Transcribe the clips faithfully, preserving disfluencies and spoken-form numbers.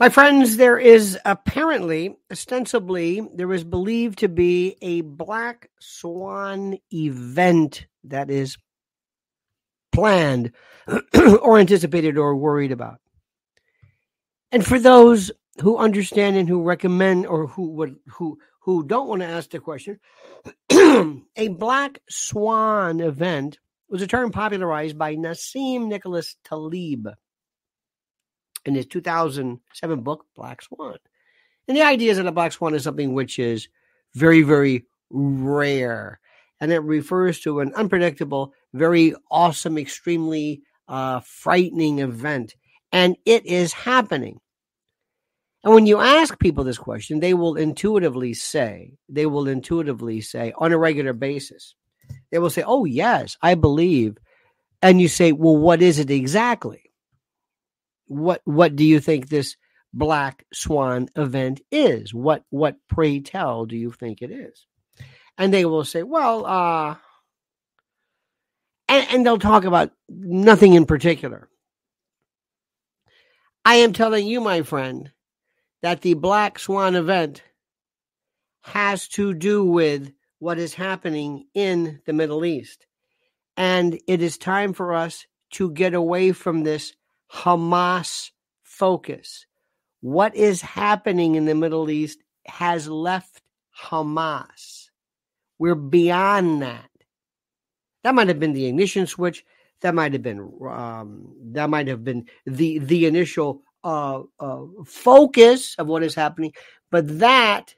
My friends, there is apparently, ostensibly, there was believed to be a black swan event that is planned or anticipated or worried about. And for those who understand and who recommend or who would who who don't want to ask the question, a black swan event was a term popularized by Nassim Nicholas Taleb in his two thousand seven book, Black Swan. And the idea is that a black swan is something which is very, very rare. And it refers to an unpredictable, very awesome, extremely uh, frightening event. And it is happening. And when you ask people this question, they will intuitively say, they will intuitively say on a regular basis, they will say, oh, yes, I believe. And you say, well, what is it exactly? What what do you think this black swan event is? What what pray tell do you think it is? And they will say, well, uh, and, and they'll talk about nothing in particular. I am telling you, my friend, that the black swan event has to do with what is happening in the Middle East. And it is time for us to get away from this Hamas focus. What is happening in the Middle East has left Hamas. We're beyond that. That might have been the ignition switch. That might have been um, that might have been the the initial uh, uh, focus of what is happening. But that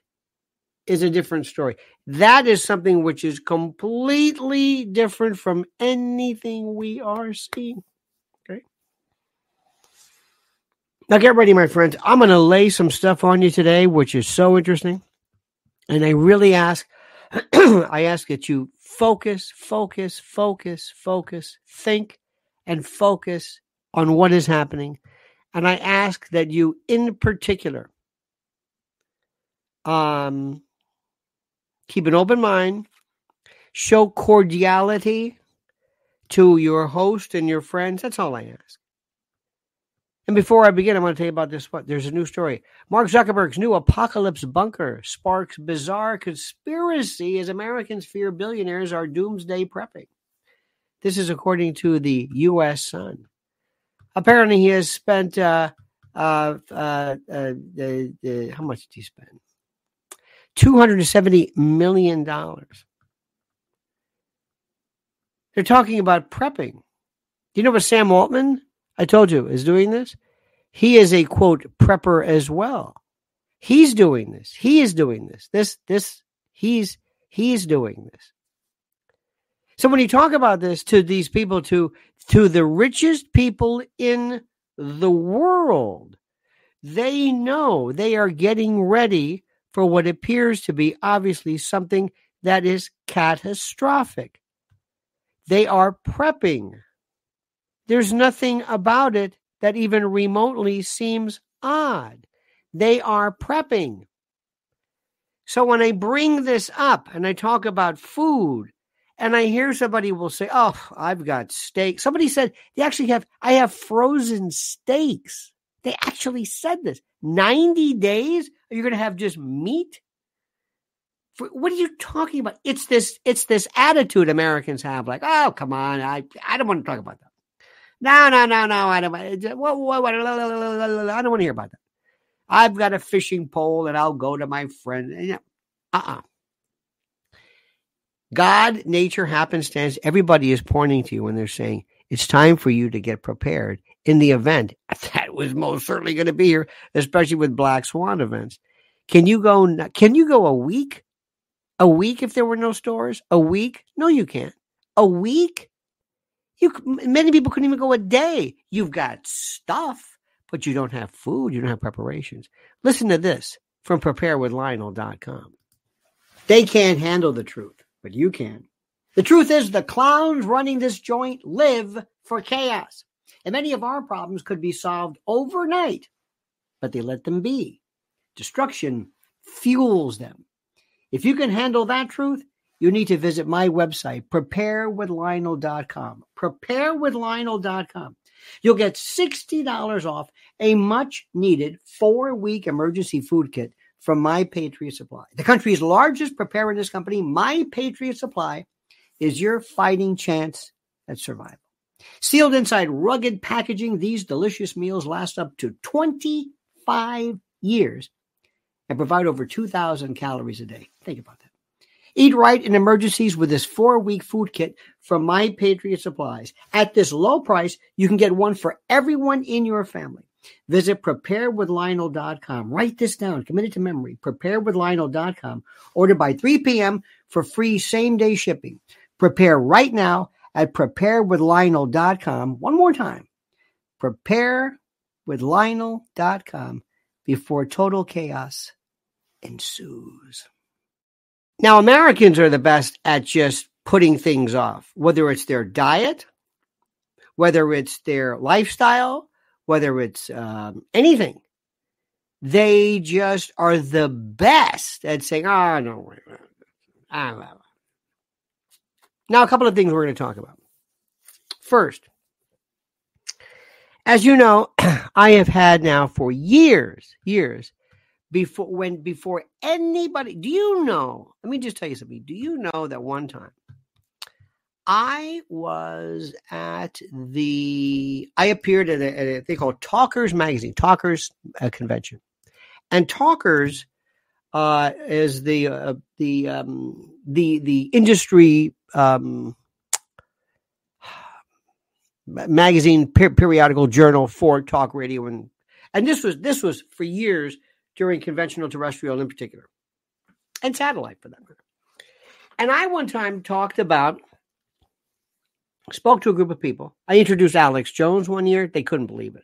is a different story. That is something which is completely different from anything we are seeing. Now, get ready, my friends. I'm going to lay some stuff on you today, which is so interesting. And I really ask, I ask that you focus, focus, focus, focus, think and focus on what is happening. And I ask that you, in particular, um, keep an open mind, show cordiality to your host and your friends. That's all I ask. And before I begin, I want to tell you about this. What? There's a new story. Mark Zuckerberg's new apocalypse bunker sparks bizarre conspiracy as Americans fear billionaires are doomsday prepping. This is according to the U S. Sun. Apparently, he has spent, uh, uh, uh, uh, the, the, how much did he spend? two hundred seventy million dollars. They're talking about prepping. Do you know what Sam Altman, I told you, is doing this? He is a, quote, prepper as well. He's doing this. He is doing this. This, this, he's, he's doing this. So when you talk about this to these people, to, to the richest people in the world, they know they are getting ready for what appears to be obviously something that is catastrophic. They are prepping. There's nothing about it that even remotely seems odd. They are prepping. So when I bring this up and I talk about food and I hear somebody will say, oh, I've got steak. Somebody said they actually have, I have frozen steaks. They actually said this. ninety days? Are you going to have just meat? For, what are you talking about? It's this, it's this attitude Americans have like, oh, come on. I, I don't want to talk about that. No, no, no, no. I don't, I don't want to hear about that. I've got a fishing pole and I'll go to my friend. Uh-uh. God, nature, happenstance. Everybody is pointing to you when they're saying, it's time for you to get prepared in the event that was most certainly going to be here, especially with black swan events. Can you go, can you go a week? A week if there were no stores? A week? No, you can't. A week? You, many people couldn't even go a day. You've got stuff, but you don't have food. You don't have preparations. Listen to this from prepare with lionel dot com. They can't handle the truth, but you can. The truth is the clowns running this joint live for chaos. And many of our problems could be solved overnight, but they let them be. Destruction fuels them. If you can handle that truth, you need to visit my website, prepare with lionel dot com. prepare with lionel dot com. You'll get sixty dollars off a much-needed four-week emergency food kit from My Patriot Supply. The country's largest preparedness company, My Patriot Supply, is your fighting chance at survival. Sealed inside rugged packaging, these delicious meals last up to twenty-five years and provide over two thousand calories a day. Think about that. Eat right in emergencies with this four-week food kit from My Patriot Supplies. At this low price, you can get one for everyone in your family. Visit prepare with lionel dot com. Write this down. Commit it to memory. prepare with lionel dot com. Order by three p.m. for free same-day shipping. Prepare right now at prepare with lionel dot com. One more time. prepare with lionel dot com before total chaos ensues. Now, Americans are the best at just putting things off, whether it's their diet, whether it's their lifestyle, whether it's um, anything. They just are the best at saying, oh, no. Now, a couple of things we're going to talk about. First, as you know, I have had now for years, years, Before when before anybody, do you know? Let me just tell you something. Do you know that one time I was at the I appeared at a, at a thing called Talkers Magazine, Talkers uh, convention, and Talkers uh, is the uh, the um, the the industry um, magazine per- periodical journal for talk radio, and and this was this was for years. During conventional terrestrial in particular, and satellite for that matter. And I one time talked about, spoke to a group of people. I introduced Alex Jones one year. They couldn't believe it.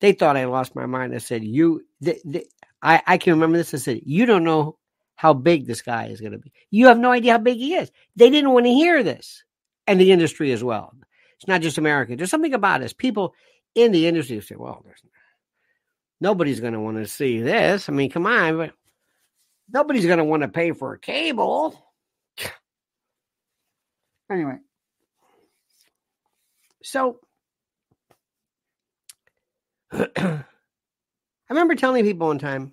They thought I lost my mind. I said, you, they, they, I, I can remember this. I said, you don't know how big this guy is going to be. You have no idea how big he is. They didn't want to hear this. And the industry as well. It's not just America. There's something about us. People in the industry say, well, there's nobody's going to want to see this. I mean, come on. But nobody's going to want to pay for a cable. Anyway. So, I remember telling people one time,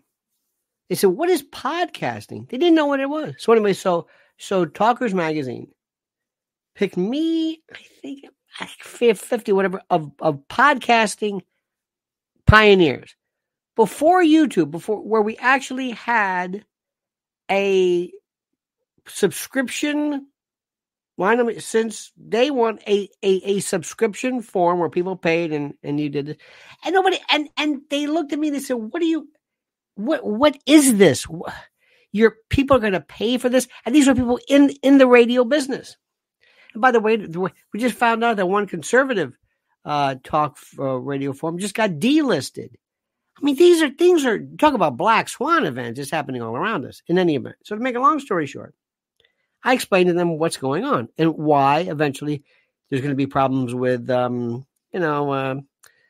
they said, what is podcasting? They didn't know what it was. So anyway, so so Talkers Magazine picked me, I think, fifty, whatever, of, of podcasting pioneers. Before YouTube, before where we actually had a subscription, since day one, a, a, a subscription form where people paid and, and you did this. And nobody, and, and they looked at me and they said, what do you, what, what is this? Your people are going to pay for this. And these are people in, in the radio business. And by the way, we just found out that one conservative uh, talk uh, radio form just got delisted. I mean, these are things are talk about black swan events. It's happening all around us in any event. So to make a long story short, I explained to them what's going on and why eventually there's going to be problems with, um, you know, uh,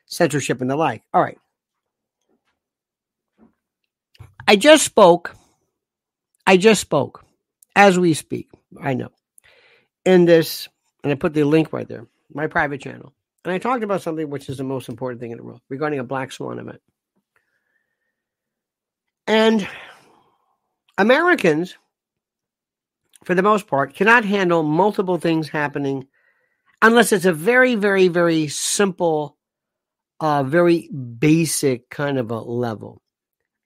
censorship and the like. All right. I just spoke. I just spoke as we speak. I know in this, and I put the link right there, my private channel. And I talked about something which is the most important thing in the world regarding a black swan event. And Americans, for the most part, cannot handle multiple things happening unless it's a very, very, very simple, uh, very basic kind of a level.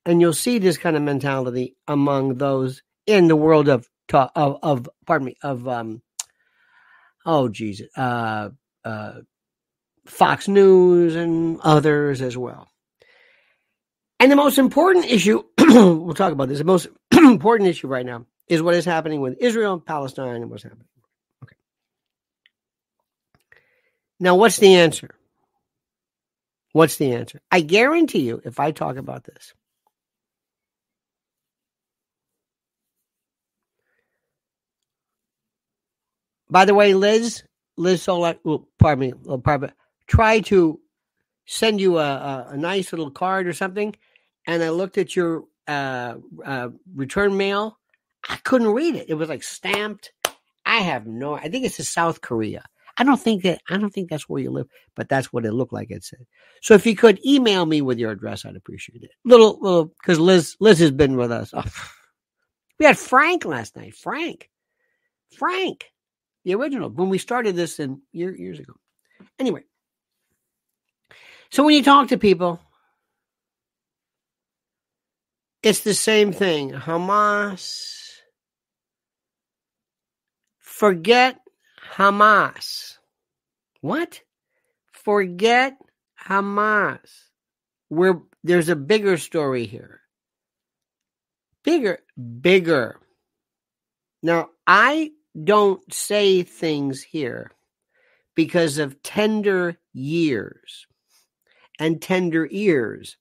And you'll see this kind of mentality among those in the world of ta- of, of pardon me of um oh Jesus uh uh Fox News and others as well. And the most important issue, we'll talk about this, the most important issue right now is what is happening with Israel, Palestine, and what's happening. Okay. Now, what's the answer? What's the answer? I guarantee you, if I talk about this, by the way, Liz, Liz Solak, oh, pardon me, oh, pardon, try to send you a, a, a nice little card or something. And I looked at your uh, uh, return mail. I couldn't read it. It was like stamped. I have no, I think it's to South Korea. I don't think that I don't think that's where you live, but that's what it looked like it said. So if you could email me with your address, I'd appreciate it. Little, little, because Liz, Liz has been with us. Oh, we had Frank last night. Frank, Frank, the original when we started this in year, years ago. Anyway, so when you talk to people, it's the same thing. Hamas. Forget Hamas. What? Forget Hamas. We're, there's a bigger story here. Bigger, bigger. Now, I don't say things here because of tender years and tender ears.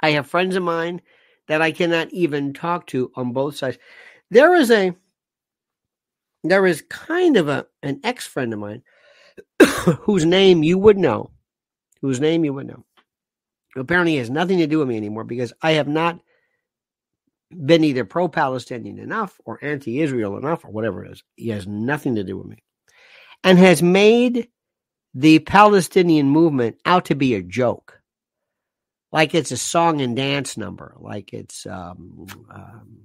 I have friends of mine that I cannot even talk to on both sides. There is a There is kind of a an ex-friend of mine whose name you would know, whose name you would know. Apparently, has nothing to do with me anymore because I have not been either pro-Palestinian enough or anti-Israel enough or whatever it is. He has nothing to do with me and has made the Palestinian movement out to be a joke, like it's a song and dance number, like it's... Um, um,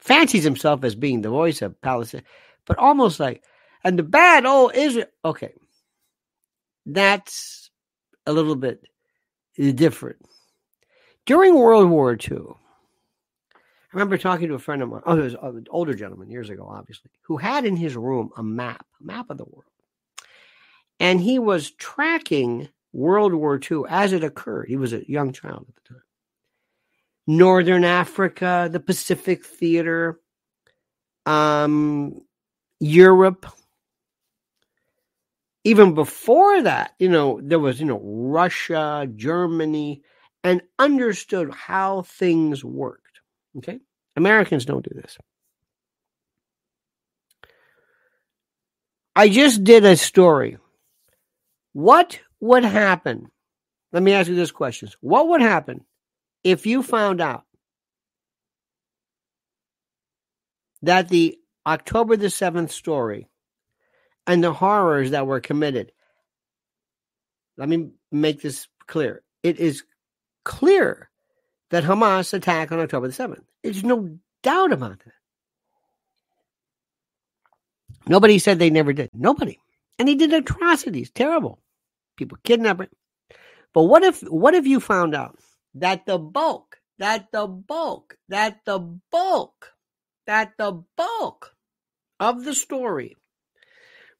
fancies himself as being the voice of Palestine, but almost like, and the bad old Israel. Okay. That's a little bit different. During World War Two, I remember talking to a friend of mine, oh, it was an older gentleman years ago, obviously, who had in his room a map, a map of the world. And he was tracking World War Two as it occurred. He was a young child at the time. Northern Africa, the Pacific Theater, um, Europe. Even before that, you know, there was, you know, Russia, Germany, and understood how things worked. Okay? Americans don't do this. I just did a story. What would happen? Let me ask you this question. What would happen if you found out that the October the seventh story and the horrors that were committed, let me make this clear. It is clear that Hamas attacked on October the seventh. There's no doubt about that. Nobody said they never did. Nobody. And they did atrocities. Terrible. People kidnapping. But what if, what if you found out That the bulk, that the bulk, that the bulk, that the bulk of the story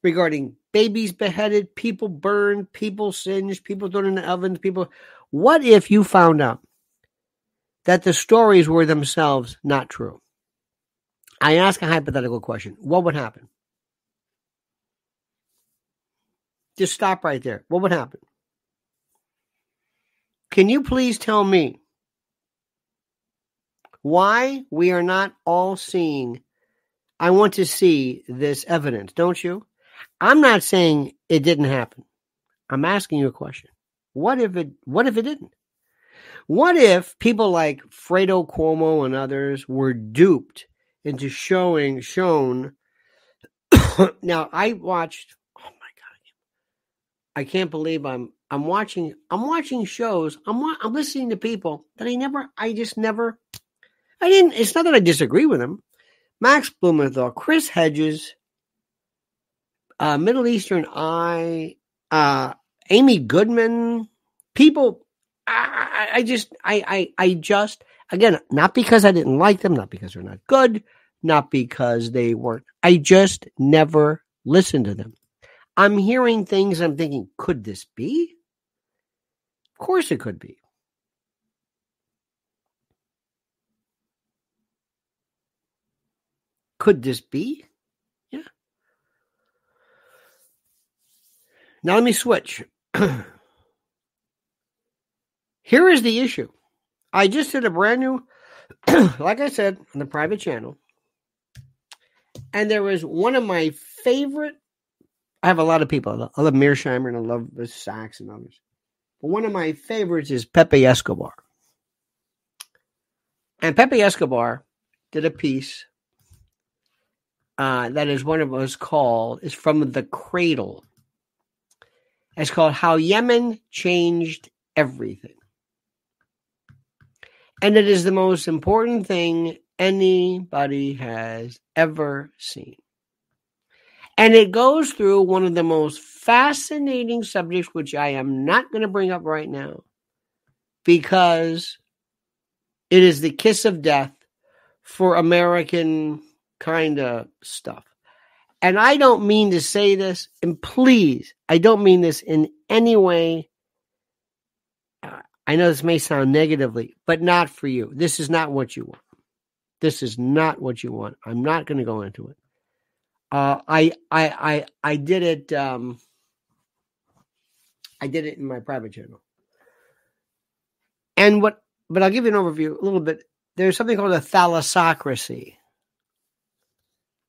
regarding babies beheaded, people burned, people singed, people thrown in the ovens, people. What if you found out that the stories were themselves not true? I ask a hypothetical question. What would happen? Just stop right there. What would happen? Can you please tell me why we are not all seeing? I want to see this evidence, don't you? I'm not saying it didn't happen. I'm asking you a question. What if it, what if it didn't? What if people like Fredo Cuomo and others were duped into showing, shown? Now, I watched, oh my God, I can't believe I'm, I'm watching. I'm watching shows. I'm. I'm listening to people that I never. I just never. I didn't. It's not that I disagree with them. Max Blumenthal, Chris Hedges, uh, Middle Eastern Eye, uh, Amy Goodman, people. I, I just. I, I. I just. Again, not because I didn't like them. Not because they're not good. Not because they weren't. I just never listened to them. I'm hearing things. I'm thinking, could this be? Of course it could be. Could this be? Yeah. Now let me switch. Here is the issue. I just did a brand new, like I said, on the private channel. And there was one of my favorite. I have a lot of people. I love, I love Mearsheimer and I love Sachs and others. But one of my favorites is Pepe Escobar. And Pepe Escobar did a piece uh, that is one of us called, is from The Cradle. It's called How Yemen Changed Everything. And it is the most important thing anybody has ever seen. And it goes through one of the most fascinating subjects, which I am not going to bring up right now, because it is the kiss of death for American kind of stuff. And I don't mean to say this, and please, I don't mean this in any way. I know this may sound negatively, but not for you. This is not what you want. This is not what you want. I'm not going to go into it. Uh, I, I, I, I did it. Um, I did it in my private channel. And what, but I'll give you an overview a little bit. There's something called a thalassocracy.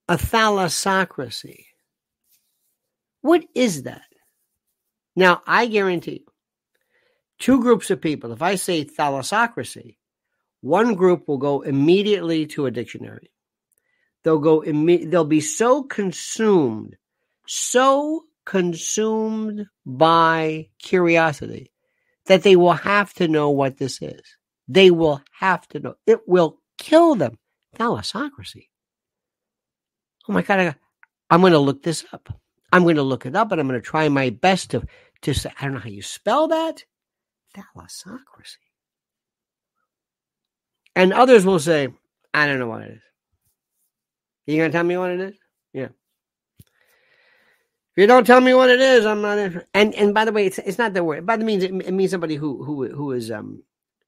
A thalassocracy. What is that? Now, I guarantee you, two groups of people, if I say thalassocracy, one group will go immediately to a dictionary. They'll go. Imme- they'll be so consumed, so consumed by curiosity that they will have to know what this is. They will have to know. It will kill them. Thalassocracy. Oh my God! I, I'm going to look this up. I'm going to look it up, and I'm going to try my best to to say. I don't know how you spell that. Thalassocracy. And others will say, I don't know what it is. You going to tell me what it is? Yeah. If you don't tell me what it is, I'm not interested. And, and by the way, it's, it's not the word. By the means, it, it means somebody who who who is um,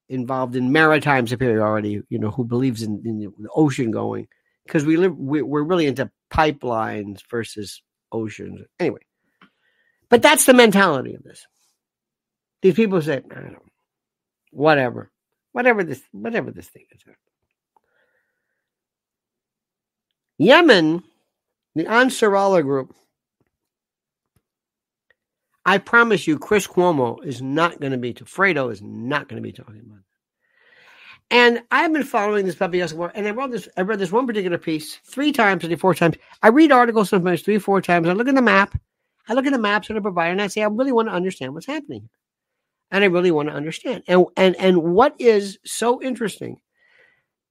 involved in maritime superiority, you know, who believes in, in the ocean going. Because we live, we, we're really into pipelines versus oceans. Anyway. But that's the mentality of this. These people say, I don't know, whatever. Whatever this, whatever this thing is. Yemen, the Ansarallah group. I promise you, Chris Cuomo is not going to be, Fredo is not going to be talking about it. And I've been following this Pepe Escobar, and I wrote this, I read this one particular piece three times, three, four times. I read articles sometimes three, four times. I look at the map. I look at the maps that are provided, and I say, I really want to understand what's happening. And I really want to understand. And and and what is so interesting,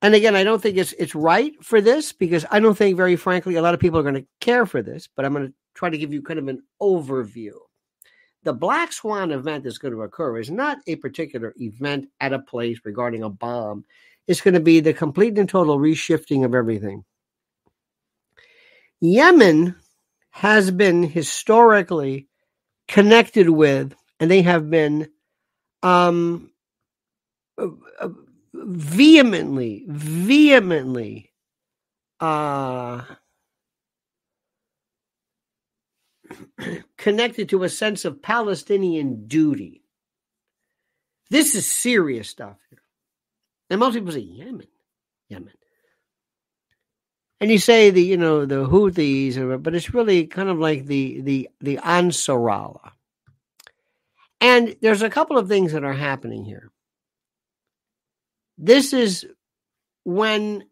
and again, I don't think it's it's right for this, because I don't think, very frankly, a lot of people are going to care for this, but I'm going to try to give you kind of an overview. The black swan event that's going to occur is not a particular event at a place regarding a bomb. It's going to be the complete and total reshifting of everything. Yemen has been historically connected with, and they have been Um, vehemently, vehemently, uh, connected to a sense of Palestinian duty. This is serious stuff here. And most people say, Yemen, Yemen. And you say the, you know, the Houthis, but it's really kind of like the, the, the Ansarallah. And there's a couple of things that are happening here. This is when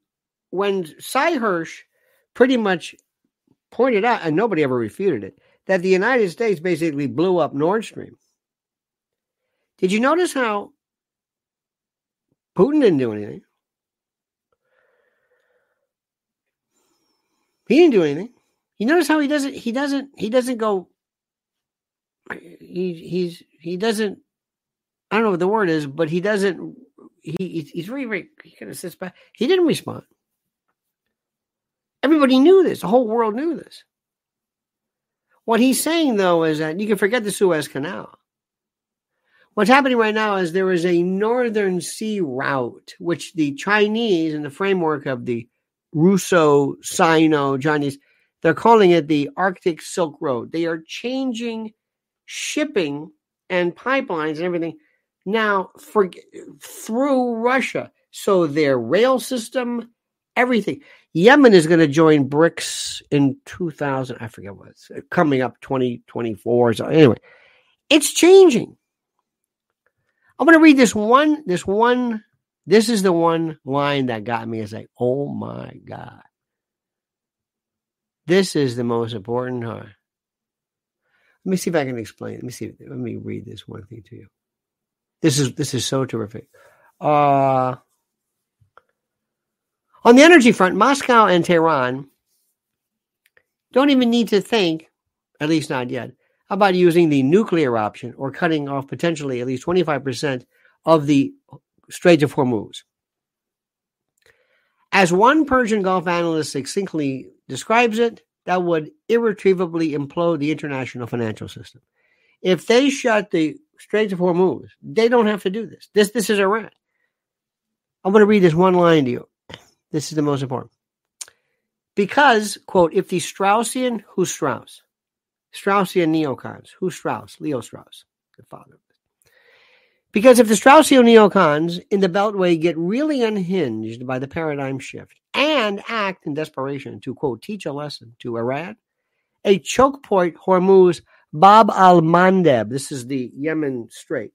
when Sy Hersh pretty much pointed out, and nobody ever refuted it, that the United States basically blew up Nord Stream. Did you notice how Putin didn't do anything? He didn't do anything. You notice how he doesn't he doesn't he doesn't go He he's he doesn't. I don't know what the word is, but he doesn't. He he's very very. He kind of sits back. He didn't respond. Everybody knew this. The whole world knew this. What he's saying though is that you can forget the Suez Canal. What's happening right now is there is a northern sea route, which the Chinese, in the framework of the Russo-Sino-Chinese, they're calling it the Arctic Silk Road. They are changing shipping and pipelines and everything now for, through Russia. So their rail system, everything. Yemen is going to join BRICS in two thousand. I forget what it's coming up, twenty twenty-four. So anyway, it's changing. I'm going to read this one, this one This is the one line that got me. It's like, oh my God. This is the most important part. Let me see if I can explain. Let me see. Let me read this one thing to you. This is this is so terrific. Uh, on the energy front, Moscow and Tehran don't even need to think, at least not yet, about using the nuclear option or cutting off potentially at least twenty-five percent of the Strait of Hormuz. As one Persian Gulf analyst succinctly describes it, that would irretrievably implode the international financial system. If they shut the Strait of Hormuz, they don't have to do this. This, this is Iran. I'm going to read this one line to you. This is the most important. Because, quote, if the Straussian, who's Strauss? Straussian neocons. Who's Strauss? Leo Strauss, the father of this. Because if the Straussian neocons in the Beltway get really unhinged by the paradigm shift and act in desperation to, quote, teach a lesson to Iran, a choke point Hormuz Bab al-Mandeb, this is the Yemen Strait,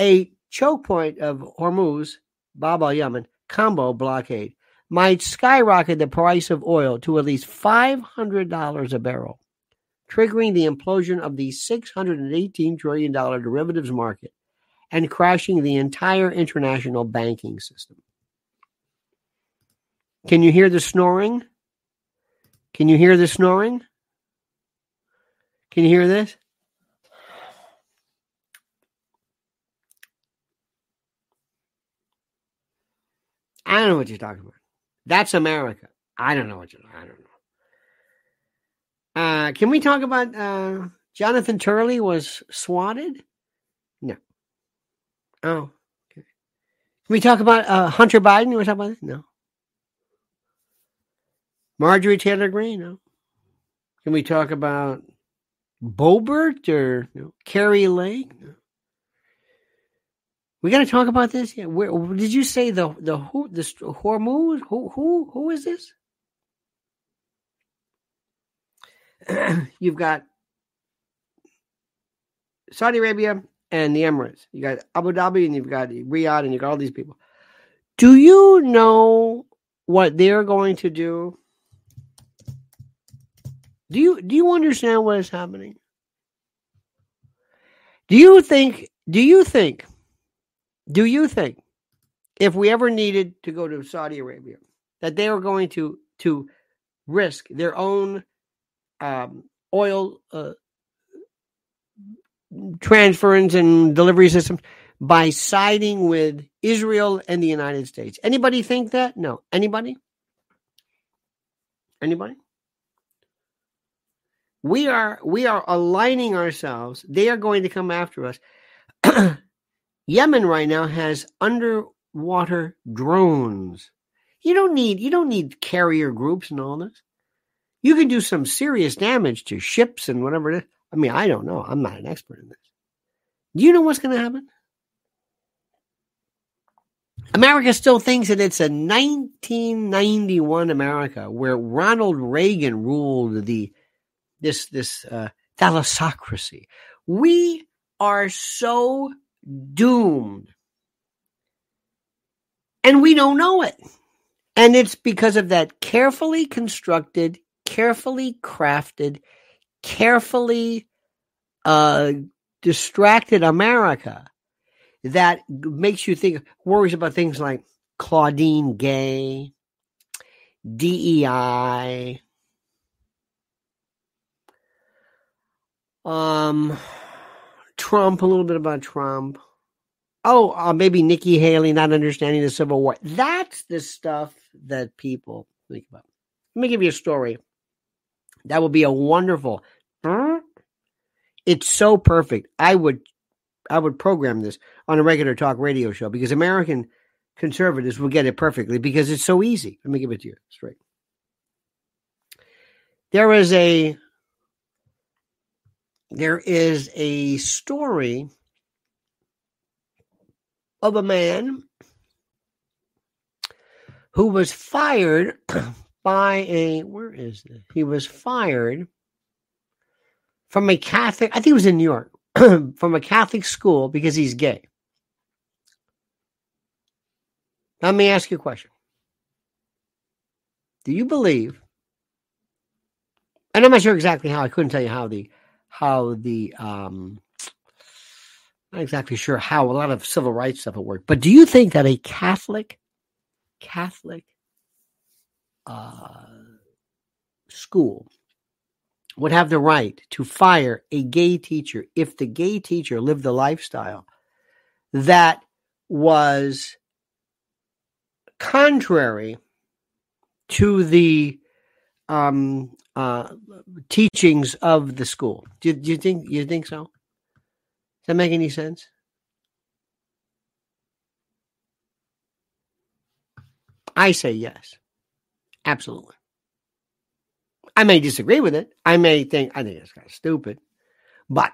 a choke point of Hormuz, Bab al-Yemen, combo blockade might skyrocket the price of oil to at least five hundred dollars a barrel, triggering the implosion of the six hundred eighteen trillion dollars derivatives market and crashing the entire international banking system. Can you hear the snoring? Can you hear the snoring? Can you hear this? I don't know what you're talking about. That's America. I don't know what you're I don't know. Uh, can we talk about uh, Jonathan Turley was swatted? No. Oh. Okay. Can we talk about uh, Hunter Biden? You want to talk about that? No. Marjorie Taylor Greene? No. Can we talk about Boebert or no. Carrie Lake? No. We got to talk about this. Yeah, where, did you say the the who the Hormuz? Who who who is this? You've got Saudi Arabia and the Emirates. You got Abu Dhabi and you've got Riyadh and you got all these people. Do you know what they're going to do? Do you do you understand what is happening? Do you think? Do you think? Do you think if we ever needed to go to Saudi Arabia that they were going to, to risk their own um, oil uh, transference and delivery system by siding with Israel and the United States? Anybody think that? No. Anybody? Anybody? We are, we are aligning ourselves. They are going to come after us. Yemen right now has underwater drones. You don't need you don't need carrier groups and all this. You can do some serious damage to ships and whatever it is. I mean, I don't know. I'm not an expert in this. Do you know what's going to happen? America still thinks that it's a nineteen ninety-one America where Ronald Reagan ruled the this this uh, thalassocracy. We are so doomed. And we don't know it. And it's because of that carefully constructed, carefully crafted, carefully uh, distracted America that makes you think, worries about things like Claudine Gay, D E I, um... Trump, a little bit about Trump. Oh, uh, maybe Nikki Haley not understanding the Civil War. That's the stuff that people think about. Let me give you a story. That would be a wonderful. It's so perfect. I would, I would program this on a regular talk radio show because American conservatives will get it perfectly because it's so easy. Let me give it to you straight. There is a. There is a story of a man who was fired by a, where is this? He was fired from a Catholic, I think it was in New York, from a Catholic school because he's gay. Now, let me ask you a question. Do you believe, and I'm not sure exactly how, I couldn't tell you how the, how the, um, not exactly sure how a lot of civil rights stuff will work, but do you think that a Catholic, Catholic uh, school would have the right to fire a gay teacher if the gay teacher lived the lifestyle that was contrary to the um, uh, teachings of the school? Do, do you think? You think so? Does that make any sense? I say yes, absolutely. I may disagree with it. I may think, I think this guy's stupid. But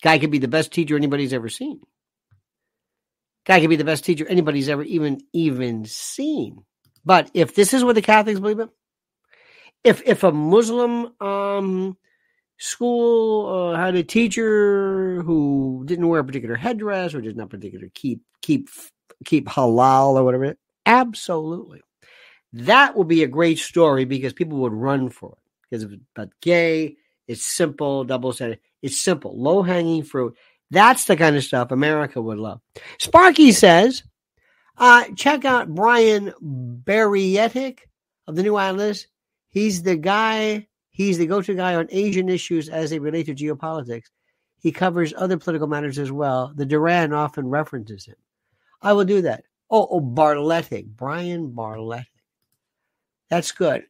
guy could be the best teacher anybody's ever seen. Guy could be the best teacher anybody's ever even, even seen. But if this is what the Catholics believe in, if if a Muslim um, school uh, had a teacher who didn't wear a particular headdress or did not particularly keep, keep, keep halal or whatever, absolutely. That would be a great story because people would run for it. Because if it's about gay, it's simple, double-sided, it's simple, low-hanging fruit. That's the kind of stuff America would love. Sparky says, uh, check out Brian Berletic of The New Atlas. He's the guy, he's the go-to guy on Asian issues as they relate to geopolitics. He covers other political matters as well. The Duran often references him. I will do that. Oh, oh Berletic, Brian Berletic. That's good.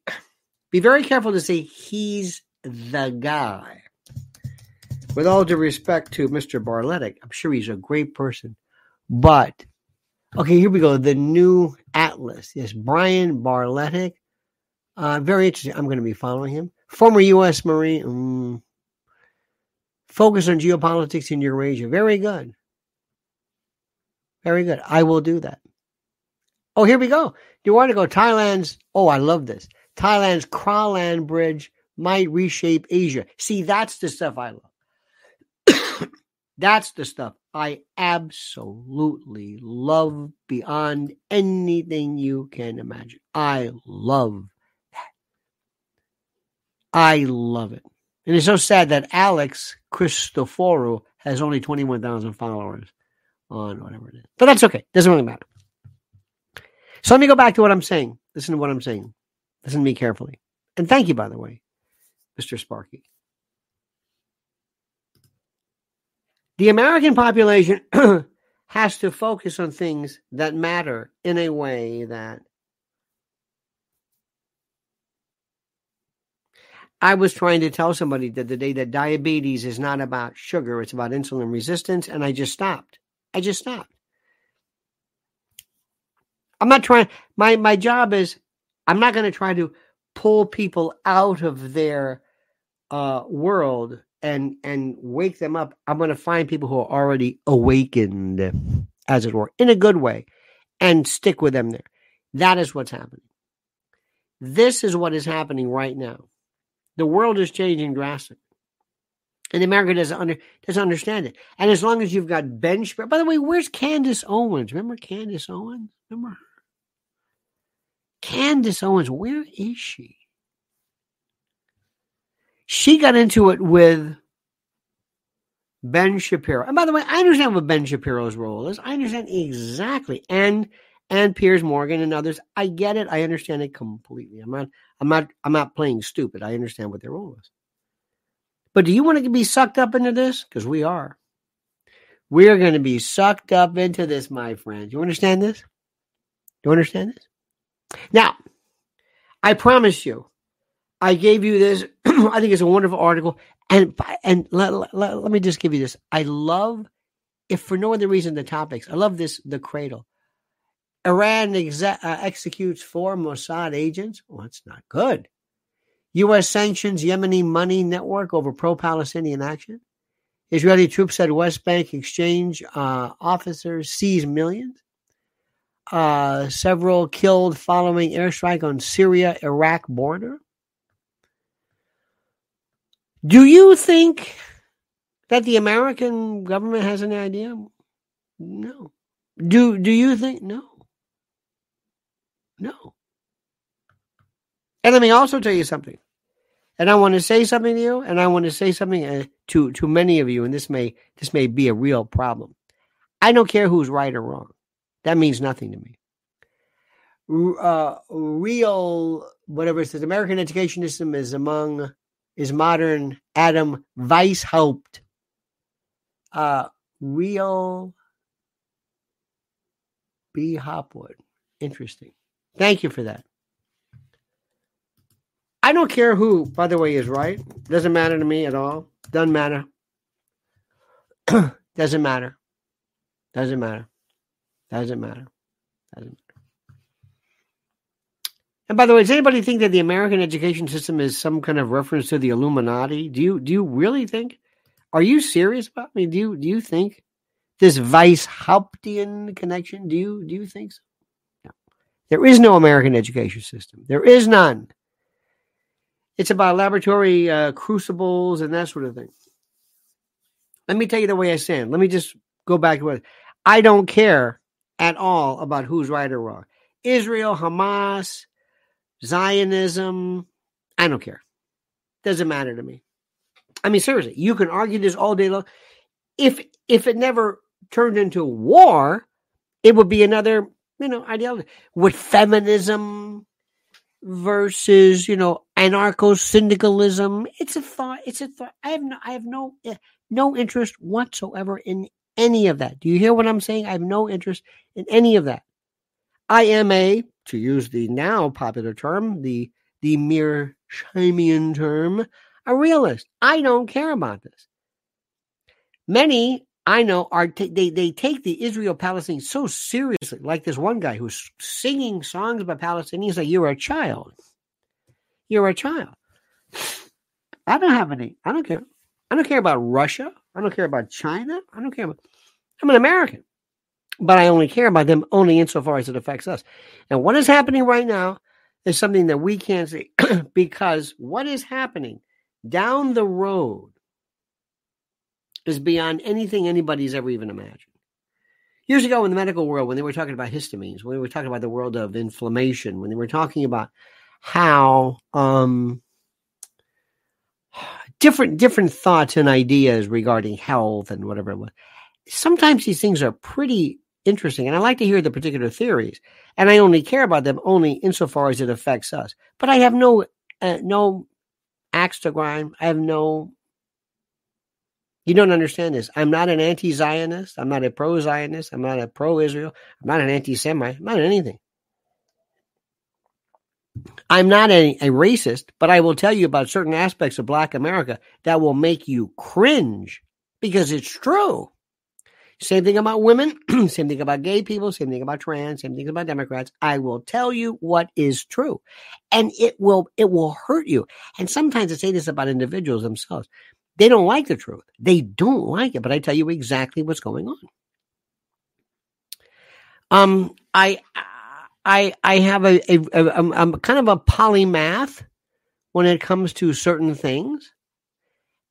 Be very careful to say he's the guy. With all due respect to Mister Berletic, I'm sure he's a great person. But, okay, here we go. The New Atlas. Yes, Brian Berletic. Uh, very interesting. I'm going to be following him. Former U S Marine. Um, focus on geopolitics in Eurasia. Very good. Very good. I will do that. Oh, here we go. You want to go Thailand's, oh, I love this. Thailand's Kralan Bridge might reshape Asia. See, that's the stuff I love. That's the stuff I absolutely love beyond anything you can imagine. I love that. I love it. And it's so sad that Alex Cristoforo has only twenty-one thousand followers on whatever it is. But that's okay. Doesn't really matter. So let me go back to what I'm saying. Listen to what I'm saying. Listen to me carefully. And thank you, by the way, Mister Sparky. The American population has to focus on things that matter in a way that I was trying to tell somebody that the day that diabetes is not about sugar, it's about insulin resistance, and I just stopped. I just stopped. I'm not trying, my, my job is, I'm not going to try to pull people out of their uh, world and, and wake them up. I'm going to find people who are already awakened, as it were, in a good way, and stick with them there. That is what's happening. This is what is happening right now. The world is changing drastically. And America doesn't, under, doesn't understand it. And as long as you've got Ben Shapiro, by the way, where's Candace Owens? Remember Candace Owens? Remember her? Candace Owens, where is she? She got into it with Ben Shapiro. And by the way, I understand what Ben Shapiro's role is. I understand exactly. And and Piers Morgan and others. I get it. I understand it completely. I'm not, I'm not, I'm not playing stupid. I understand what their role is. But do you want to be sucked up into this? Because we are. We are going to be sucked up into this, my friends. You understand this? Do you understand this? Now, I promise you, I gave you this. I think it's a wonderful article. And and let, let, let, let me just give you this. I love, if for no other reason, the topics. I love this, The Cradle. Iran exe- uh, executes four Mossad agents. Well, it's not good. U S sanctions Yemeni money network over pro-Palestinian action. Israeli troops at West Bank exchange uh, officers seize millions. Uh, several killed following airstrike on Syria-Iraq border. Do you think that the American government has any idea? No. Do do you think? No. No. And let me also tell you something. And I want to say something to you, and I want to say something uh, to, to many of you, and this may this may be a real problem. I don't care who's right or wrong. That means nothing to me. Uh, real, whatever it says, American educationism is among, is modern Adam Weishaupt. Uh, real B. Hopwood. Interesting. Thank you for that. I don't care who, by the way, is right. Doesn't matter to me at all. Doesn't matter. Doesn't matter. Doesn't matter. Doesn't matter. Doesn't matter. And by the way, does anybody think that the American education system is some kind of reference to the Illuminati? Do you do you really think? Are you serious about me? Do you do you think this Weishauptian connection? Do you do you think so? No. There is no American education system. There is none. It's about laboratory uh, crucibles and that sort of thing. Let me tell you the way I stand. Let me just go back to what I don't care at all about who's right or wrong. Israel, Hamas, Zionism, I don't care. Doesn't matter to me. I mean, seriously, you can argue this all day long. If if it never turned into war, it would be another, you know, ideology. With feminism versus, you know, anarcho-syndicalism, it's a thought. It's a thought. I have no, I have no, no interest whatsoever in any of that. Do you hear what I'm saying? I have no interest in any of that. I am a, to use the now popular term, the the Mearsheimian term, a realist. I don't care about this. Many I know are t- they they take the Israel-Palestine so seriously, like this one guy who's singing songs about Palestinians like you're a child. You're a child. I don't have any. I don't care. I don't care about Russia. I don't care about China. I don't care about. I'm an American. But I only care about them only insofar as it affects us. And what is happening right now is something that we can't see because what is happening down the road is beyond anything anybody's ever even imagined. Years ago in the medical world, when they were talking about histamines, when they were talking about the world of inflammation, when they were talking about how um, different different thoughts and ideas regarding health and whatever it was, sometimes these things are pretty interesting, and I like to hear the particular theories, and I only care about them only insofar as it affects us. But I have no uh, no axe to grind. I have no... You don't understand this. I'm not an anti-Zionist. I'm not a pro-Zionist. I'm not a pro-Israel. I'm not an anti-Semite. I'm not anything. I'm not a, a racist, but I will tell you about certain aspects of Black America that will make you cringe because it's true. Same thing about women, same thing about gay people, same thing about trans, same thing about Democrats. I will tell you what is true. And it will it will hurt you. And sometimes I say this about individuals themselves. They don't like the truth. They don't like it, but I tell you exactly what's going on. Um, I I I have a, a, a, a I'm kind of a polymath when it comes to certain things.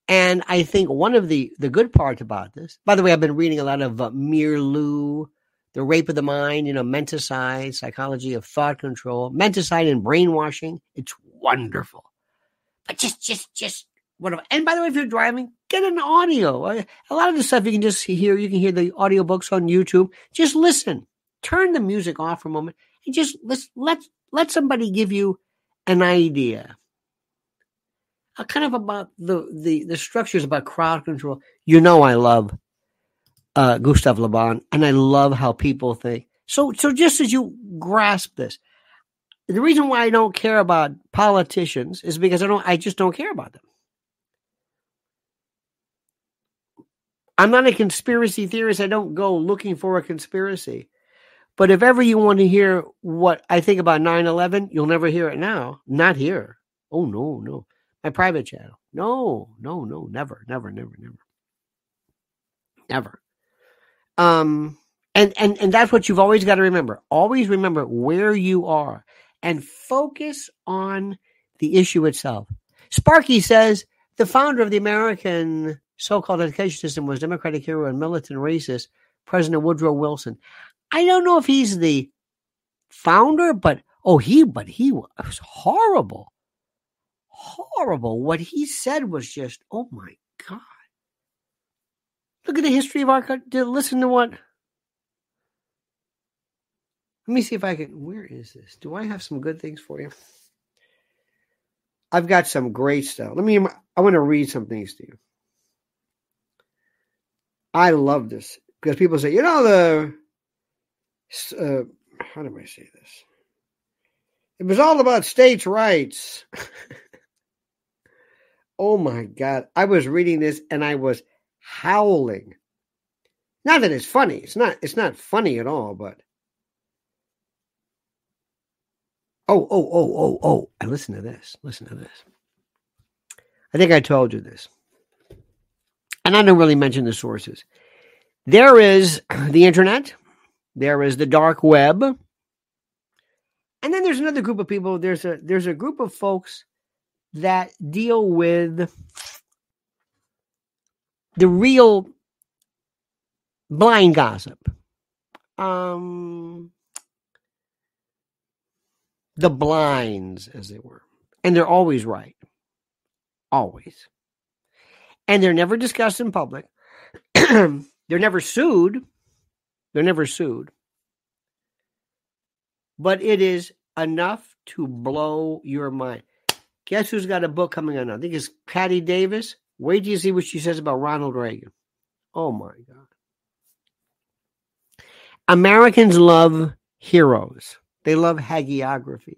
And I think one of the, the good parts about this, by the way, I've been reading a lot of uh, Mier-Lu, The Rape of the Mind, you know, menticide, psychology of thought control, menticide and brainwashing. It's wonderful. But just, just, just, whatever. And by the way, if you're driving, get an audio. A lot of the stuff you can just hear, you can hear the audiobooks on YouTube. Just listen. Turn the music off for a moment and just let's, let, let somebody give you an idea. Uh, kind of about the, the, the structures about crowd control. You know I love uh, Gustave Le Bon, and I love how people think. So so just as you grasp this, the reason why I don't care about politicians is because I don't. I just don't care about them. I'm not a conspiracy theorist. I don't go looking for a conspiracy. But if ever you want to hear what I think about nine eleven, you'll never hear it now. Not here. Oh, no, no. My private channel. No, no, no, never, never, never, never. Never. Um, and, and, and that's what you've always got to remember. Always remember where you are and focus on the issue itself. Sparky says, the founder of the American so-called education system was Democratic hero and militant racist, President Woodrow Wilson. I don't know if he's the founder, but Oh, he, but he was horrible. Horrible. What he said was just, oh my God. Look at the history of our country. Listen to what. Let me see if I can. Where is this? Do I have some good things for you? I've got some great stuff. Let me, I want to read some things to you. I love this because people say, you know, the, uh, how do I say this? It was all about states' rights. Oh my God. I was reading this and I was howling. Not that it's funny. It's not, it's not funny at all, but. Oh, oh, oh, oh, oh. And listen to this. Listen to this. I think I told you this. And I don't really mention the sources. There is the internet. There is the dark web. And then there's another group of people. There's a there's a group of folks that deal with the real blind gossip. Um... The blinds, as they were. And they're always right. Always. And they're never discussed in public. They're never sued. They're never sued. But it is enough to blow your mind. Guess who's got a book coming out now? I think it's Patty Davis. Wait till you see what she says about Ronald Reagan. Oh, my God. Americans love heroes. They love hagiographies.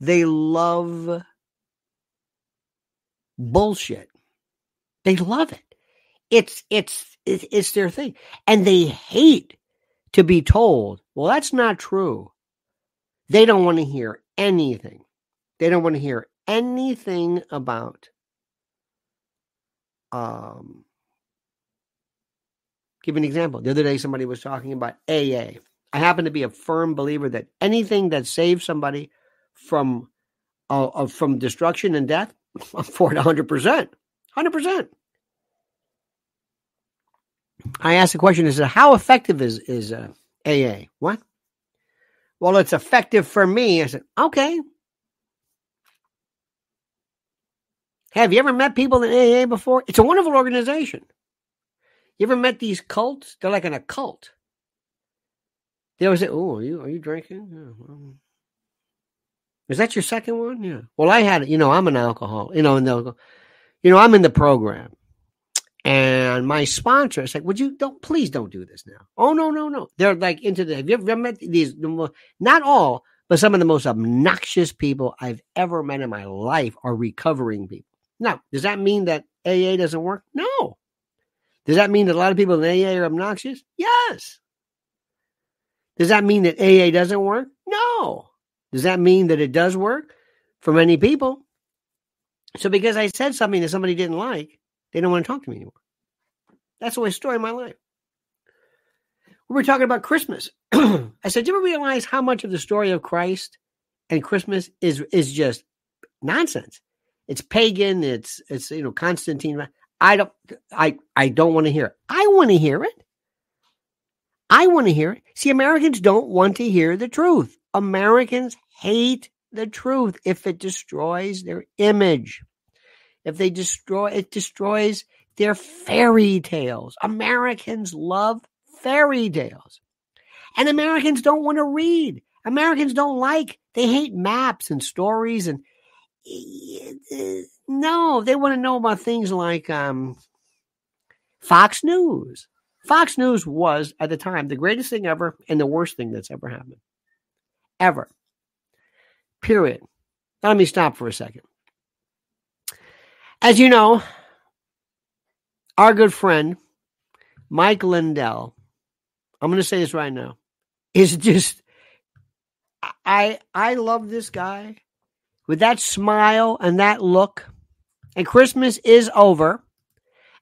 They love bullshit. They love it. It's it's it's their thing. And they hate to be told, well, that's not true. They don't want to hear anything. They don't want to hear anything about um give an example. The other day somebody was talking about A A. I happen to be a firm believer that anything that saves somebody from uh, uh, from destruction and death, I'm for it one hundred percent. one hundred percent. I asked the question, is how effective is, is uh, A A? What? Well, it's effective for me. I said, okay. Have you ever met people in A A before? It's a wonderful organization. You ever met these cults? They're like in a cult. They always say, oh, are you, are you drinking? Yeah, well, is that your second one? Yeah. Well, I had it. You know, I'm an alcoholic. You know, and they'll go, you know, I'm in the program. And my sponsor is like, would you, don't, please don't do this now. Oh, no, no, no. They're like into the, have you ever met these, the most, not all, but some of the most obnoxious people I've ever met in my life are recovering people. Now, does that mean that A A doesn't work? No. Does that mean that a lot of people in A A are obnoxious? Yes. Does that mean that A A doesn't work? No. Does that mean that it does work for many people? So because I said something that somebody didn't like, they don't want to talk to me anymore. That's the way story of my life. We were talking about Christmas. I said, do you ever realize how much of the story of Christ and Christmas is is just nonsense? It's pagan. It's it's you know Constantine. I don't I I don't want to hear it. I want to hear it. I want to hear it. See, Americans don't want to hear the truth. Americans hate the truth if it destroys their image. If they destroy, it destroys their fairy tales. Americans love fairy tales. And Americans don't want to read. Americans don't like, they hate maps and stories. And no, they want to know about things like um, Fox News. Fox News was, at the time, the greatest thing ever and the worst thing that's ever happened. Ever. Period. Now let me stop for a second. As you know, our good friend, Mike Lindell, I'm going to say this right now, is just, I I love this guy with that smile and that look. And Christmas is over.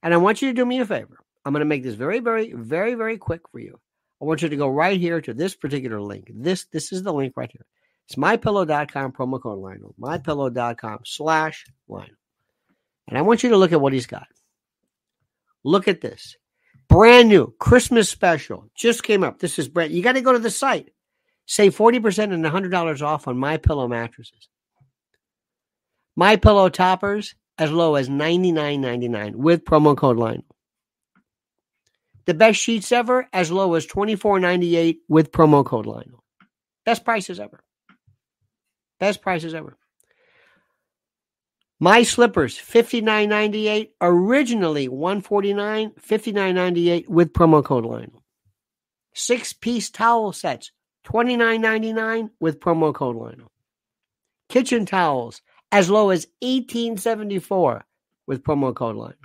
And I want you to do me a favor. I'm going to make this very, very, very, very quick for you. I want you to go right here to this particular link. This this is the link right here. It's my pillow dot com promo code Lionel. my pillow dot com slash Lionel. And I want you to look at what he's got. Look at this. Brand new Christmas special. Just came up. This is brand. You got to go to the site. Save forty percent and one hundred dollars off on MyPillow mattresses. MyPillow toppers as low as ninety-nine ninety-nine with promo code Lionel. The best sheets ever as low as twenty-four ninety-eight with promo code Lionel. Best prices ever. Best prices ever. My slippers, fifty-nine ninety-eight, originally one forty-nine, fifty-nine ninety-eight with promo code Lionel. Six-piece towel sets, twenty-nine ninety-nine with promo code Lionel. Kitchen towels as low as eighteen seventy-four with promo code Lionel.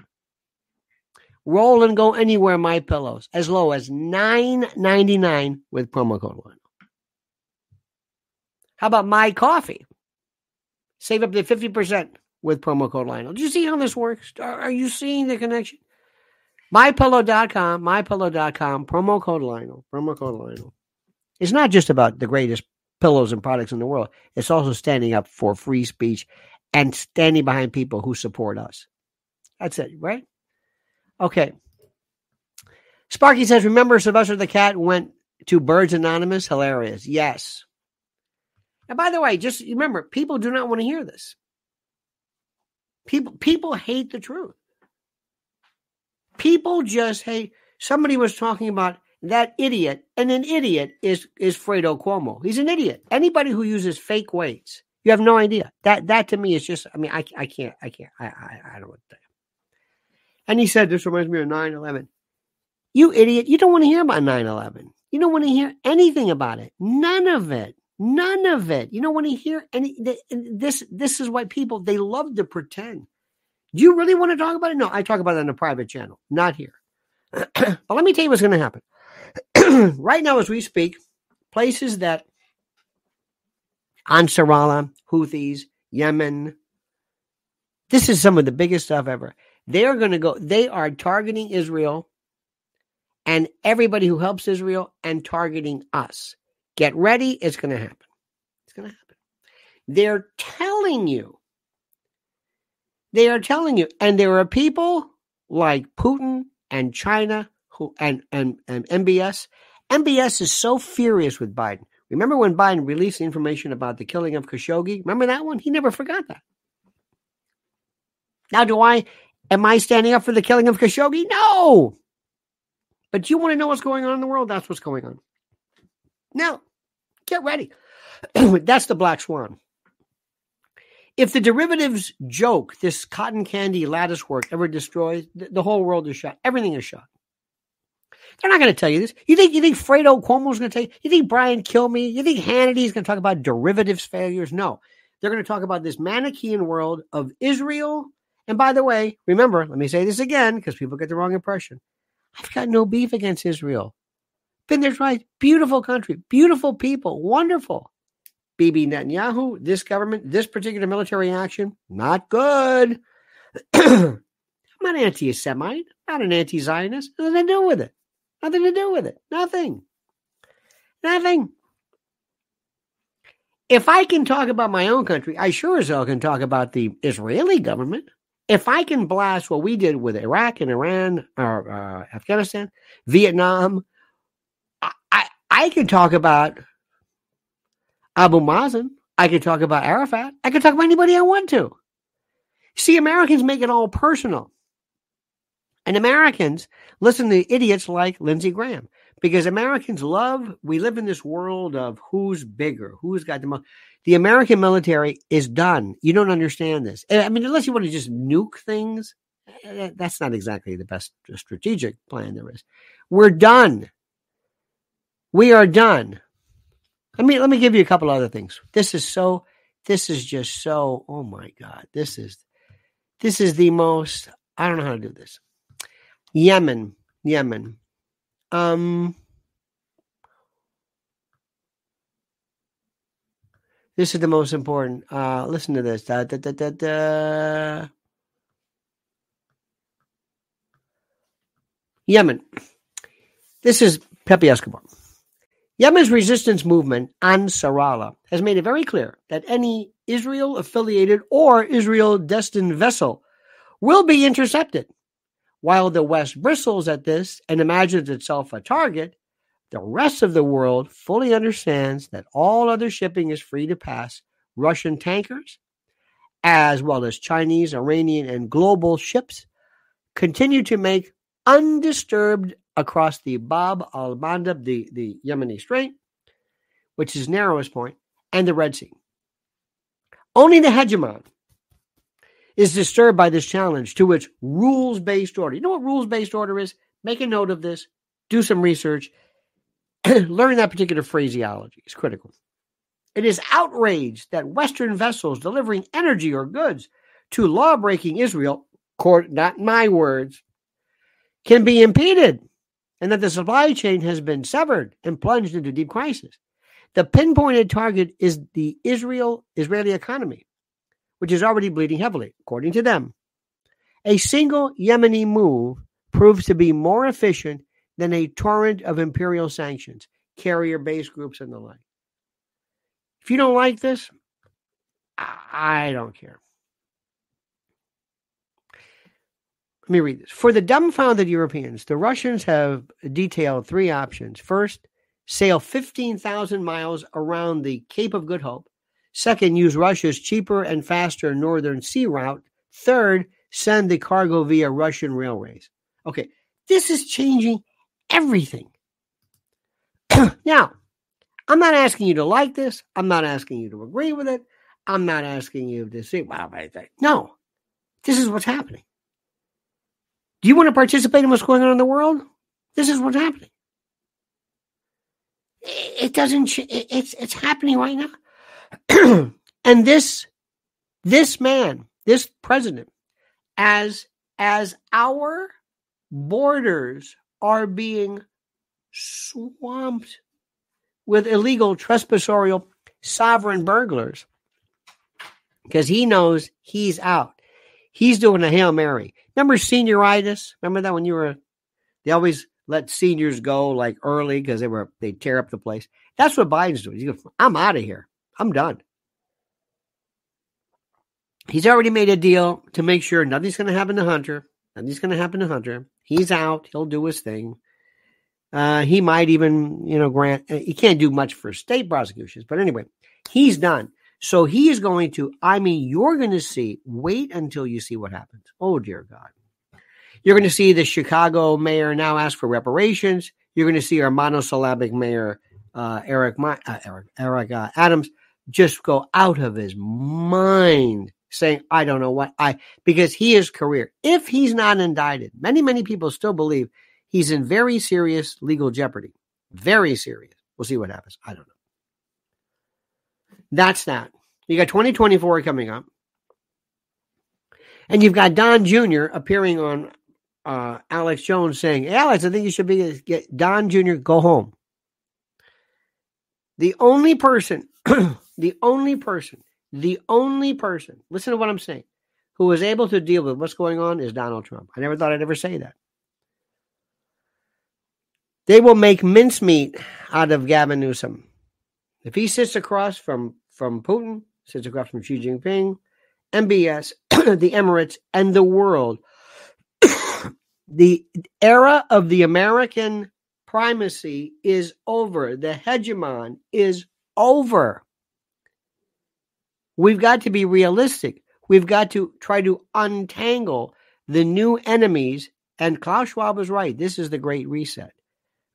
Roll and go anywhere My Pillows as low as nine ninety-nine with promo code Lionel. How about My Coffee? Save up to fifty percent with promo code Lionel. Do you see how this works? Are, are you seeing the connection? My Pillow dot com, My Pillow dot com, promo code Lionel, promo code Lionel. It's not just about the greatest pillows and products in the world. It's also standing up for free speech and standing behind people who support us. That's it, right? Okay. Sparky says, remember Sylvester the Cat went to Birds Anonymous? Hilarious. Yes. And by the way, just remember, people do not want to hear this. People, people hate the truth. People just hate. Somebody was talking about that idiot, and an idiot is, is Fredo Cuomo. He's an idiot. Anybody who uses fake weights, you have no idea. That that to me is just, I mean, I, I can't, I can't, I, I, I don't want to tell you. And he said, this reminds me of nine eleven. You idiot, you don't want to hear about nine eleven. You don't want to hear anything about it. None of it. None of it. You don't want to hear any. This this is why people, they love to pretend. Do you really want to talk about it? No, I talk about it on a private channel, not here. But let me tell you what's going to happen. Right now as we speak, places that Ansarallah, Houthis, Yemen, this is some of the biggest stuff ever. They are going to go, they are targeting Israel and everybody who helps Israel and targeting us. Get ready, it's going to happen. It's going to happen. They're telling you. They are telling you. And there are people like Putin and China who and, and, and M B S. M B S is so furious with Biden. Remember when Biden released the information about the killing of Khashoggi? Remember that one? He never forgot that. Now, do I, am I standing up for the killing of Khashoggi? No. But you want to know what's going on in the world? That's what's going on. Now, get ready. That's the black swan. If the derivatives joke, this cotton candy lattice work ever destroys, th- the whole world is shot. Everything is shot. They're not going to tell you this. You think you think Fredo Cuomo's going to tell you? You think Brian Kilmeade? You think Hannity's going to talk about derivatives failures? No. They're going to talk about this Manichaean world of Israel. And by the way, remember, let me say this again because people get the wrong impression. I've got no beef against Israel. Been there twice. Beautiful country, beautiful people, wonderful. Bibi Netanyahu, this government, this particular military action, not good. I'm not anti-Semite, not an anti-Zionist. Nothing to do with it. Nothing to do with it. Nothing. Nothing. If I can talk about my own country, I sure as hell can talk about the Israeli government. If I can blast what we did with Iraq and Iran or uh, Afghanistan, Vietnam, I can talk about Abu Mazen. I can talk about Arafat. I can talk about anybody I want to. See, Americans make it all personal. And Americans listen to idiots like Lindsey Graham. Because Americans love, we live in this world of who's bigger, who's got the most. The American military is done. You don't understand this. I mean, unless you want to just nuke things, that's not exactly the best strategic plan there is. We're done. We are done. I mean, let me give you a couple other things. This is so, this is just so, oh my God. This is, this is the most, I don't know how to do this. Yemen, Yemen. Um, this is the most important. Uh, listen to this. Da, da, da, da, da. Yemen. This is Pepe Escobar. Yemen's resistance movement, Ansarallah, has made it very clear that any Israel-affiliated or Israel-destined vessel will be intercepted. While the West bristles at this and imagines itself a target, The rest of the world fully understands that all other shipping is free to pass Russian tankers, as well as Chinese, Iranian, and global ships, continue to make undisturbed across the Bab al-Mandab, the, the Yemeni Strait, which is narrowest point, and the Red Sea. Only the hegemon is disturbed by this challenge to its rules-based order. You know what rules-based order is? Make a note of this. Do some research. Learn that particular phraseology. It's critical. It is outraged that Western vessels delivering energy or goods to law-breaking Israel, not my words, can be impeded, and that the supply chain has been severed and plunged into deep crisis. The pinpointed target is the Israel Israeli economy, which is already bleeding heavily, according to them. A single Yemeni move proves to be more efficient than a torrent of imperial sanctions, carrier-based groups, and the like. If you don't like this, I don't care. Let me read this. For the dumbfounded Europeans, the Russians have detailed three options. First, sail fifteen thousand miles around the Cape of Good Hope. Second, use Russia's cheaper and faster northern sea route. Third, send the cargo via Russian railways. Okay, this is changing everything. Now, I'm not asking you to like this. I'm not asking you to agree with it. I'm not asking you to say, wow, I think. No, this is what's happening. Do you want to participate in what's going on in the world? This is what's happening. It doesn't, it's it's happening right now. And this, this man, this president, as, as our borders are being swamped with illegal trespassorial sovereign burglars, because he knows he's out. He's doing a Hail Mary. Remember senioritis? Remember that when you were, they always let seniors go like early because they were, they tear up the place. That's what Biden's doing. He's going, I'm out of here. I'm done. He's already made a deal to make sure nothing's going to happen to Hunter. Nothing's going to happen to Hunter. He's out. He'll do his thing. Uh, he might even, you know, grant, he can't do much for state prosecutions, but anyway, he's done. So he is going to, I mean, you're going to see, wait until you see what happens. Oh, dear God. You're going to see the Chicago mayor now ask for reparations. You're going to see our monosyllabic mayor, uh, Eric, uh, Eric, Eric uh, Adams, just go out of his mind saying, I don't know what I, because he is career. If he's not indicted, many, many people still believe he's in very serious legal jeopardy. Very serious. We'll see what happens. I don't know. That's that. You got twenty twenty-four coming up. And you've got Don Junior appearing on uh, Alex Jones saying, hey, Alex, I think you should be get Don Junior go home. The only person, the only person, the only person, listen to what I'm saying, who is able to deal with what's going on is Donald Trump. I never thought I'd ever say that. They will make mincemeat out of Gavin Newsom. If he sits across from, from Putin, sits across from Xi Jinping, M B S, the Emirates, and the world, the era of the American primacy is over. The hegemon is over. We've got to be realistic. We've got to try to untangle the new enemies. And Klaus Schwab was right. This is the Great Reset.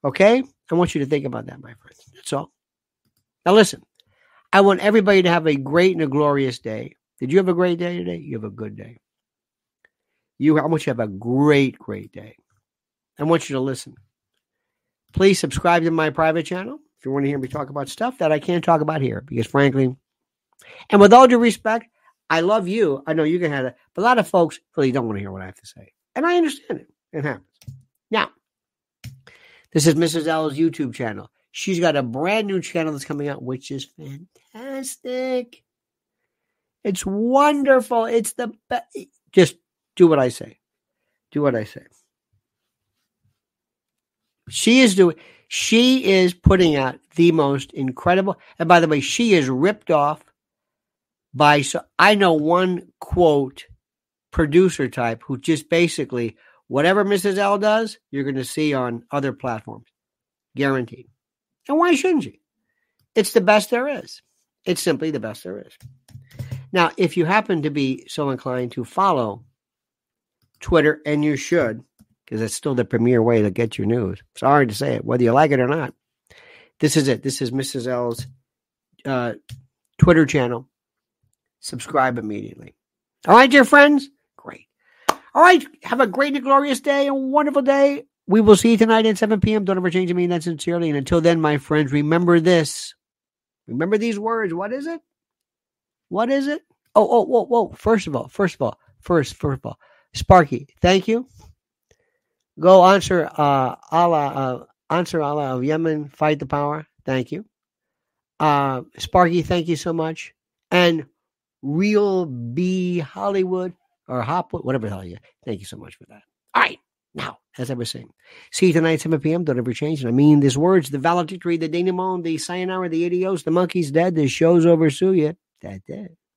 Okay? I want you to think about that, my friends. That's all. Now listen, I want everybody to have a great and a glorious day. Did you have a great day today? You have a good day. You, I want you to have a great, great day. I want you to listen. Please subscribe to my private channel if you want to hear me talk about stuff that I can't talk about here, because frankly, and with all due respect, I love you. I know you can have that, but a lot of folks really don't want to hear what I have to say. And I understand it. It happens. Now, this is Missus L's YouTube channel. She's got a brand new channel that's coming out, which is fantastic. It's wonderful. It's the best. Just do what I say. Do what I say. She is doing, she is putting out the most incredible. And by the way, she is ripped off by, so I know one quote producer type who just basically, whatever Missus L does, you're going to see on other platforms. guaranteed. And why shouldn't you? It's the best there is. It's simply the best there is. Now, if you happen to be so inclined to follow Twitter, and you should, because it's still the premier way to get your news. Sorry to say it, whether you like it or not. This is it. This is Missus L's uh, Twitter channel. Subscribe immediately. All right, dear friends? Great. All right. Have a great and glorious day, a wonderful day. We will see you tonight at seven p.m. Don't ever change. I mean that sincerely. And until then, my friends, remember this. Remember these words. What is it? What is it? Oh, oh, whoa, whoa. First of all, first of all, first, first of all, Sparky, thank you. Go answer uh, Allah, uh, Ansarallah of Yemen, fight the power. Thank you. Uh, Sparky, thank you so much. And Real B Hollywood or Hopwood, whatever the hell you thank you so much for that. All right. Now, as I was saying, see you tonight, seven p.m. Don't ever change. And I mean these words, the valedictory, the denouement, the sayonara, the adios, the monkey's dead, the show's over, sue ya. That's it.